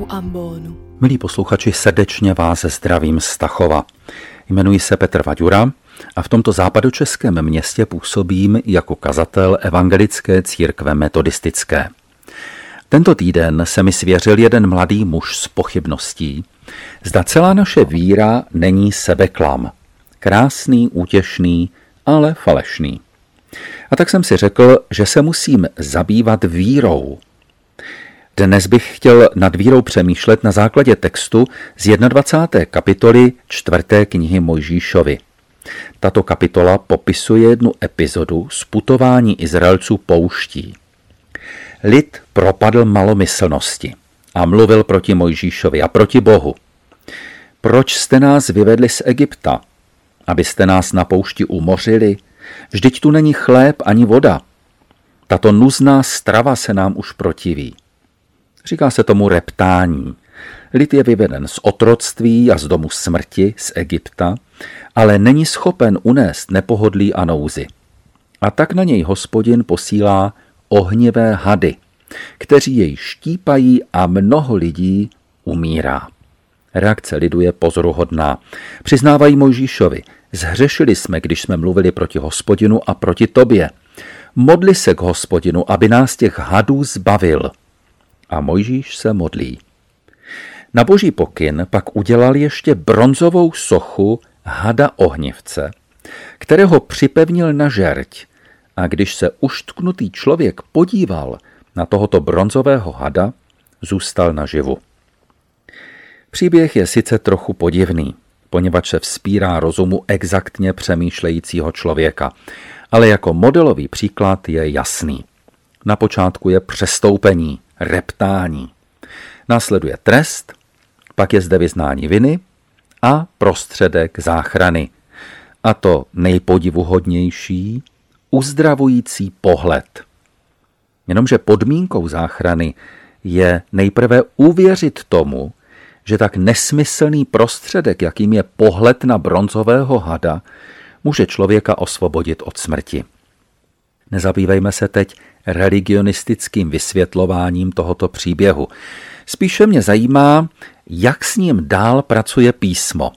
u ambónu. Milí posluchači, srdečně vás zdravím z Tachova. Jmenuji se Petr Vadura a v tomto západočeském městě působím jako kazatel evangelické církve metodistické. Tento týden se mi svěřil jeden mladý muž s pochybností, zda celá naše víra není sebeklam. Krásný, útěšný, ale falešný. A tak jsem si řekl, že se musím zabývat vírou. Dnes bych chtěl nad vírou přemýšlet na základě textu z 21. kapitoly 4. knihy Mojžíšovi. Tato kapitola popisuje jednu epizodu z putování Izraelců pouští. Lid propadl malomyslnosti a mluvil proti Mojžíšovi a proti Bohu. Proč jste nás vyvedli z Egypta? Abyste nás na poušti umořili? Vždyť tu není chléb ani voda. Tato nuzná strava se nám už protiví. Říká se tomu reptání. Lid je vyveden z otroctví a z domu smrti z Egypta, ale není schopen unést nepohodlí a nouzi. A tak na něj Hospodin posílá ohnivé hady, kteří jej štípají a mnoho lidí umírá. Reakce lidu je pozoruhodná. Přiznávají Mojžíšovi: zhřešili jsme, když jsme mluvili proti Hospodinu a proti tobě. Modli se k Hospodinu, aby nás těch hadů zbavil. A Mojžíš se modlí. Na boží pokyn pak udělal ještě bronzovou sochu hada ohnivce, kterého připevnil na žerť. A když se uštknutý člověk podíval na tohoto bronzového hada, zůstal naživu. Příběh je sice trochu podivný, poněvadž se vzpírá rozumu exaktně přemýšlejícího člověka, ale jako modelový příklad je jasný. Na počátku je přestoupení, reptání. Následuje trest, pak je zde vyznání viny a prostředek záchrany. A to nejpodivuhodnější, uzdravující pohled. Jenomže podmínkou záchrany je nejprve uvěřit tomu, že tak nesmyslný prostředek, jakým je pohled na bronzového hada, může člověka osvobodit od smrti. Nezabývejme se teď religionistickým vysvětlováním tohoto příběhu. Spíše mě zajímá, jak s ním dál pracuje písmo.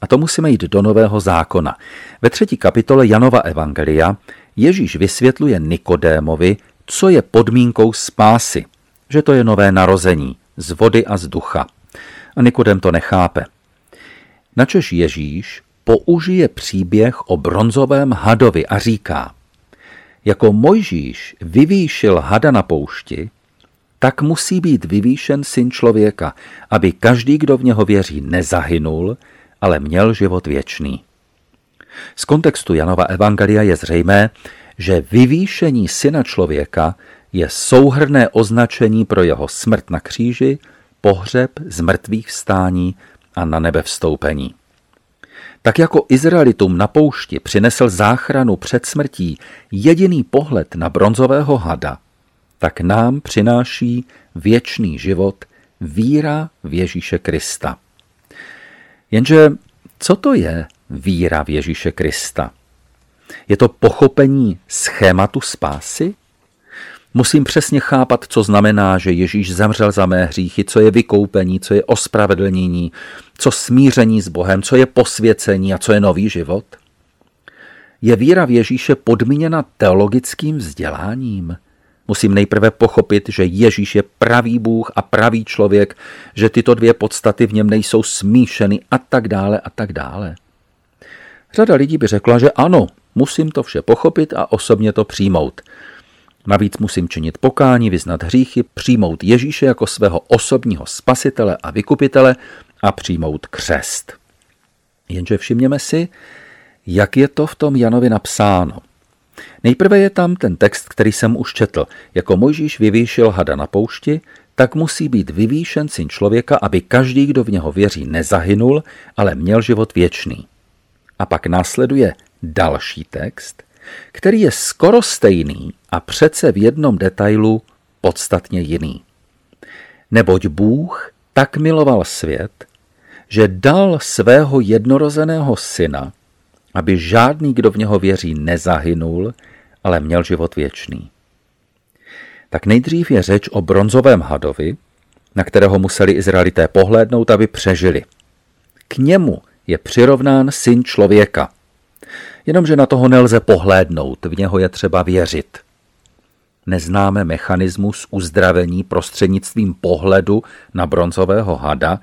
A to musíme jít do Nového zákona. Ve 3. kapitole Janova Evangelia Ježíš vysvětluje Nikodémovi, co je podmínkou spásy, že to je nové narození z vody a z ducha. A Nikodém to nechápe. Načež Ježíš použije příběh o bronzovém hadovi a říká: jako Mojžíš vyvýšil hada na poušti, tak musí být vyvýšen Syn člověka, aby každý, kdo v něho věří, nezahynul, ale měl život věčný. Z kontextu Janova Evangelia je zřejmé, že vyvýšení Syna člověka je souhrnné označení pro jeho smrt na kříži, pohřeb, zmrtvých vstání a na nebe vstoupení. Tak jako Izraelitům na poušti přinesl záchranu před smrtí jediný pohled na bronzového hada, tak nám přináší věčný život víra v Ježíše Krista. Jenže co to je víra v Ježíše Krista? Je to pochopení schématu spásy? Musím přesně chápat, co znamená, že Ježíš zemřel za mé hříchy, co je vykoupení, co je ospravedlnění, co smíření s Bohem, co je posvěcení a co je nový život? Je víra v Ježíše podmíněna teologickým vzděláním? Musím nejprve pochopit, že Ježíš je pravý Bůh a pravý člověk, že tyto dvě podstaty v něm nejsou smíšeny a tak dále a tak dále. Řada lidí by řekla, že ano, musím to vše pochopit a osobně to přijmout. Navíc musím činit pokání, vyznat hříchy, přijmout Ježíše jako svého osobního spasitele a vykupitele a přijmout křest. Jenže všimněme si, jak je to v tom Janovi napsáno. Nejprve je tam ten text, který jsem už četl. Jako Mojžíš vyvýšil hada na poušti, tak musí být vyvýšen Syn člověka, aby každý, kdo v něho věří, nezahynul, ale měl život věčný. A pak následuje další text, který je skoro stejný a přece v jednom detailu podstatně jiný. Neboť Bůh tak miloval svět, že dal svého jednorozeného Syna, aby žádný, kdo v něho věří, nezahynul, ale měl život věčný. Tak nejdřív je řeč o bronzovém hadovi, na kterého museli Izraelité pohlédnout, aby přežili. K němu je přirovnán syn člověka. Jenomže na toho nelze pohlédnout, v něho je třeba věřit. Neznáme mechanismus uzdravení prostřednictvím pohledu na bronzového hada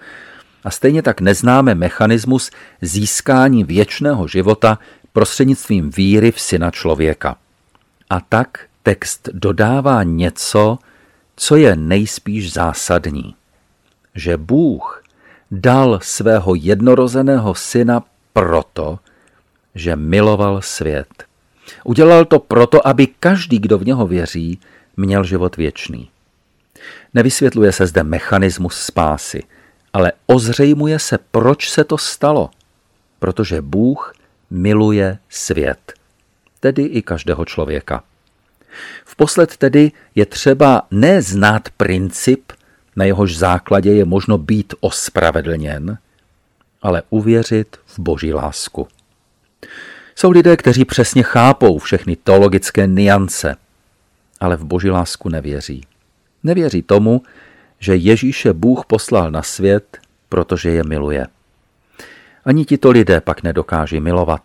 a stejně tak neznáme mechanismus získání věčného života prostřednictvím víry v syna člověka. A tak text dodává něco, co je nejspíš zásadní. Že Bůh dal svého jednorozeného syna proto, že miloval svět. Udělal to proto, aby každý, kdo v něho věří, měl život věčný. Nevysvětluje se zde mechanismus spásy, ale ozřejmuje se, proč se to stalo. Protože Bůh miluje svět, tedy i každého člověka. Vposled tedy je třeba neznát princip, na jehož základě je možno být ospravedlněn, ale uvěřit v Boží lásku. Jsou lidé, kteří přesně chápou všechny teologické nuance, ale v Boží lásku nevěří. Nevěří tomu, že Ježíše Bůh poslal na svět, protože je miluje. Ani tito lidé pak nedokáží milovat.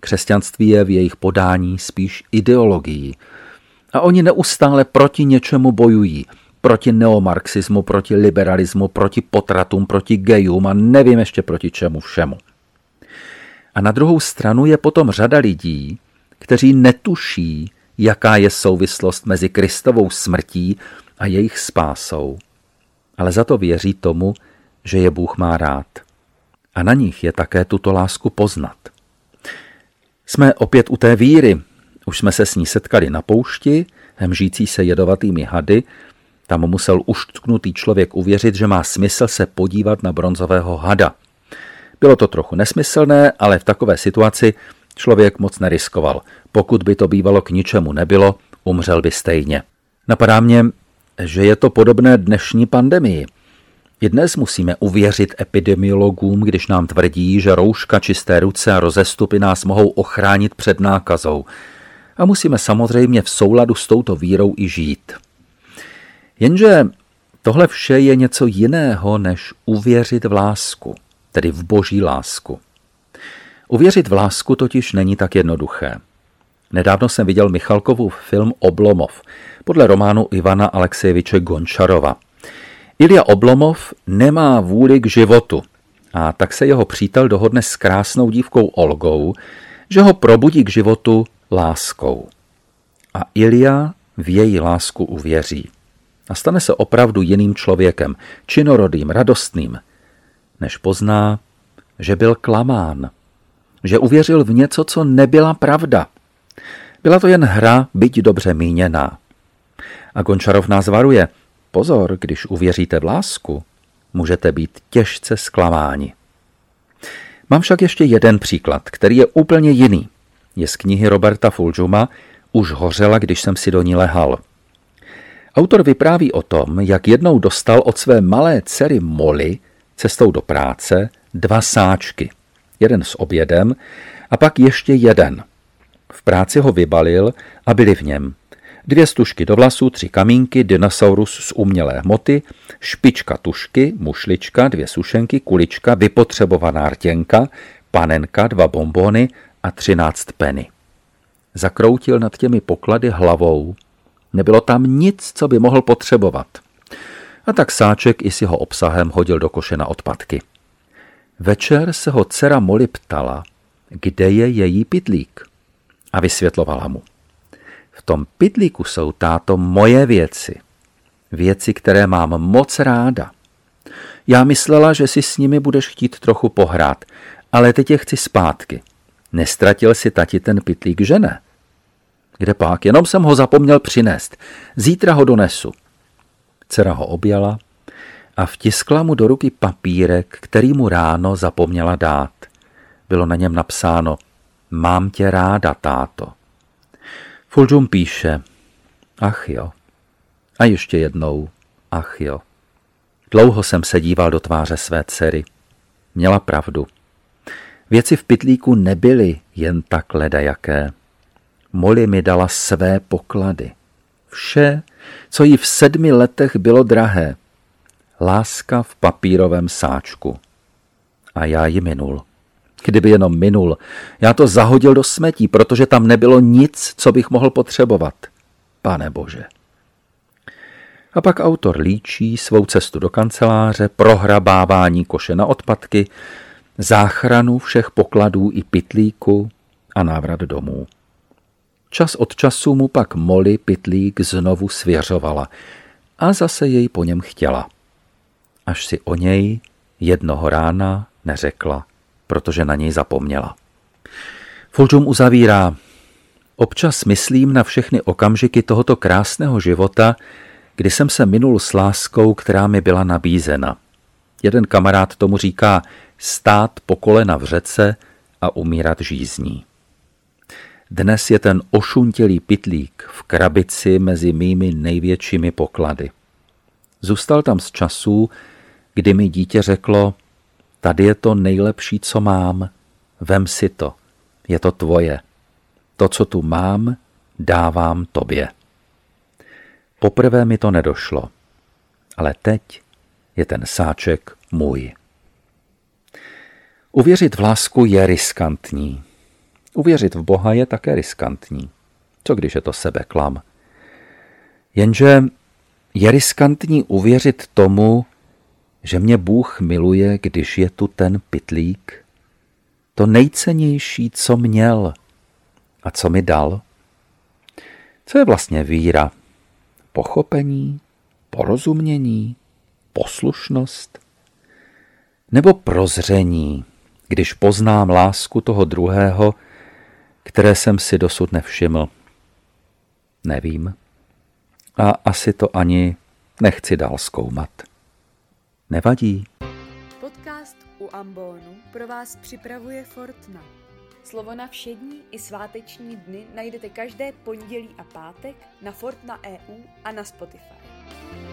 Křesťanství je v jejich podání spíš ideologií. A oni neustále proti něčemu bojují. Proti neomarxismu, proti liberalismu, proti potratům, proti gejům a nevím ještě proti čemu všemu. A na druhou stranu je potom řada lidí, kteří netuší, jaká je souvislost mezi Kristovou smrtí a jejich spásou. Ale za to věří tomu, že je Bůh má rád. A na nich je také tuto lásku poznat. Jsme opět u té víry. Už jsme se s ní setkali na poušti, hemžící se jedovatými hady. Tam musel uštknutý člověk uvěřit, že má smysl se podívat na bronzového hada. Bylo to trochu nesmyslné, ale v takové situaci člověk moc neriskoval. Pokud by to bývalo k ničemu nebylo, umřel by stejně. Napadá mě, že je to podobné dnešní pandemii. I dnes musíme uvěřit epidemiologům, když nám tvrdí, že rouška, čisté ruce a rozestupy nás mohou ochránit před nákazou. A musíme samozřejmě v souladu s touto vírou i žít. Jenže tohle vše je něco jiného, než uvěřit v lásku, tedy v Boží lásku. Uvěřit v lásku totiž není tak jednoduché. Nedávno jsem viděl Michalkovův film Oblomov, podle románu Ivana Aleksejeviče Gončarova. Ilia Oblomov nemá vůli k životu a tak se jeho přítel dohodne s krásnou dívkou Olgou, že ho probudí k životu láskou. A Ilia v její lásku uvěří. A stane se opravdu jiným člověkem, činorodým, radostným, než pozná, že byl klamán, že uvěřil v něco, co nebyla pravda. Byla to jen hra, byť dobře míněná. A Gončarov nás varuje, pozor, když uvěříte v lásku, můžete být těžce zklamáni. Mám však ještě jeden příklad, který je úplně jiný. Je z knihy Roberta Fulghuma Už hořela, když jsem si do ní lehal. Autor vypráví o tom, jak jednou dostal od své malé dcery Molly cestou do práce 2 sáčky. Jeden s obědem a pak ještě jeden. V práci ho vybalil a byly v něm 2 stužky do vlasů, 3 kamínky, dinosaurus z umělé hmoty, špička tušky, mušlička, 2 sušenky, kulička, vypotřebovaná rtěnka, panenka, 2 bonbony a 13 penny. Zakroutil nad těmi poklady hlavou. Nebylo tam nic, co by mohl potřebovat. A tak sáček i s jeho obsahem hodil do koše na odpadky. Večer se ho dcera Molly ptala, kde je její pytlík. A vysvětlovala mu. V tom pytlíku jsou, táto, moje věci. Věci, které mám moc ráda. Já myslela, že si s nimi budeš chtít trochu pohrát, ale teď je chci zpátky. Nestratil si, tati, ten pytlík, že ne? Kdepak, jenom jsem ho zapomněl přinést. Zítra ho donesu. Dcera ho objala a vtiskla mu do ruky papírek, který mu ráno zapomněla dát. Bylo na něm napsáno, mám tě ráda, táto. Fulghum píše, ach jo. A ještě jednou, ach jo. Dlouho jsem se díval do tváře své dcery. Měla pravdu. Věci v pytlíku nebyly jen tak ledajaké. Molly mi dala své poklady. Vše, co jí v 7 letech bylo drahé. Láska v papírovém sáčku. A já ji minul. Kdyby jenom minul. Já to zahodil do smetí, protože tam nebylo nic, co bych mohl potřebovat. Pane Bože. A pak autor líčí svou cestu do kanceláře, prohrabávání koše na odpadky, záchranu všech pokladů i pytlíku a návrat domů. Čas od času mu pak Molly pytlík znovu svěřovala a zase jej po něm chtěla. Až si o něj jednoho rána neřekla, protože na něj zapomněla. Fulghum uzavírá. Občas myslím na všechny okamžiky tohoto krásného života, kdy jsem se minul s láskou, která mi byla nabízena. Jeden kamarád tomu říká stát po kolena v řece a umírat žízní. Dnes je ten ošuntělý pytlík v krabici mezi mými největšími poklady. Zůstal tam z časů, kdy mi dítě řeklo, tady je to nejlepší, co mám, vem si to, je to tvoje. To, co tu mám, dávám tobě. Poprvé mi to nedošlo, ale teď je ten sáček můj. Uvěřit v lásku je riskantní. Uvěřit v Boha je také riskantní. Co když je to sebeklam? Jenže je riskantní uvěřit tomu, že mě Bůh miluje, když je tu ten pytlík. To nejcennější, co měl a co mi dal. Co je vlastně víra? Pochopení, porozumění, poslušnost nebo prozření, když poznám lásku toho druhého, které jsem si dosud nevšiml. Nevím. A asi to ani nechci dál zkoumat. Nevadí. Podcast U ambonu pro vás připravuje Fortna. Slovo na všední i sváteční dny najdete každé pondělí a pátek na Fortna.eu a na Spotify.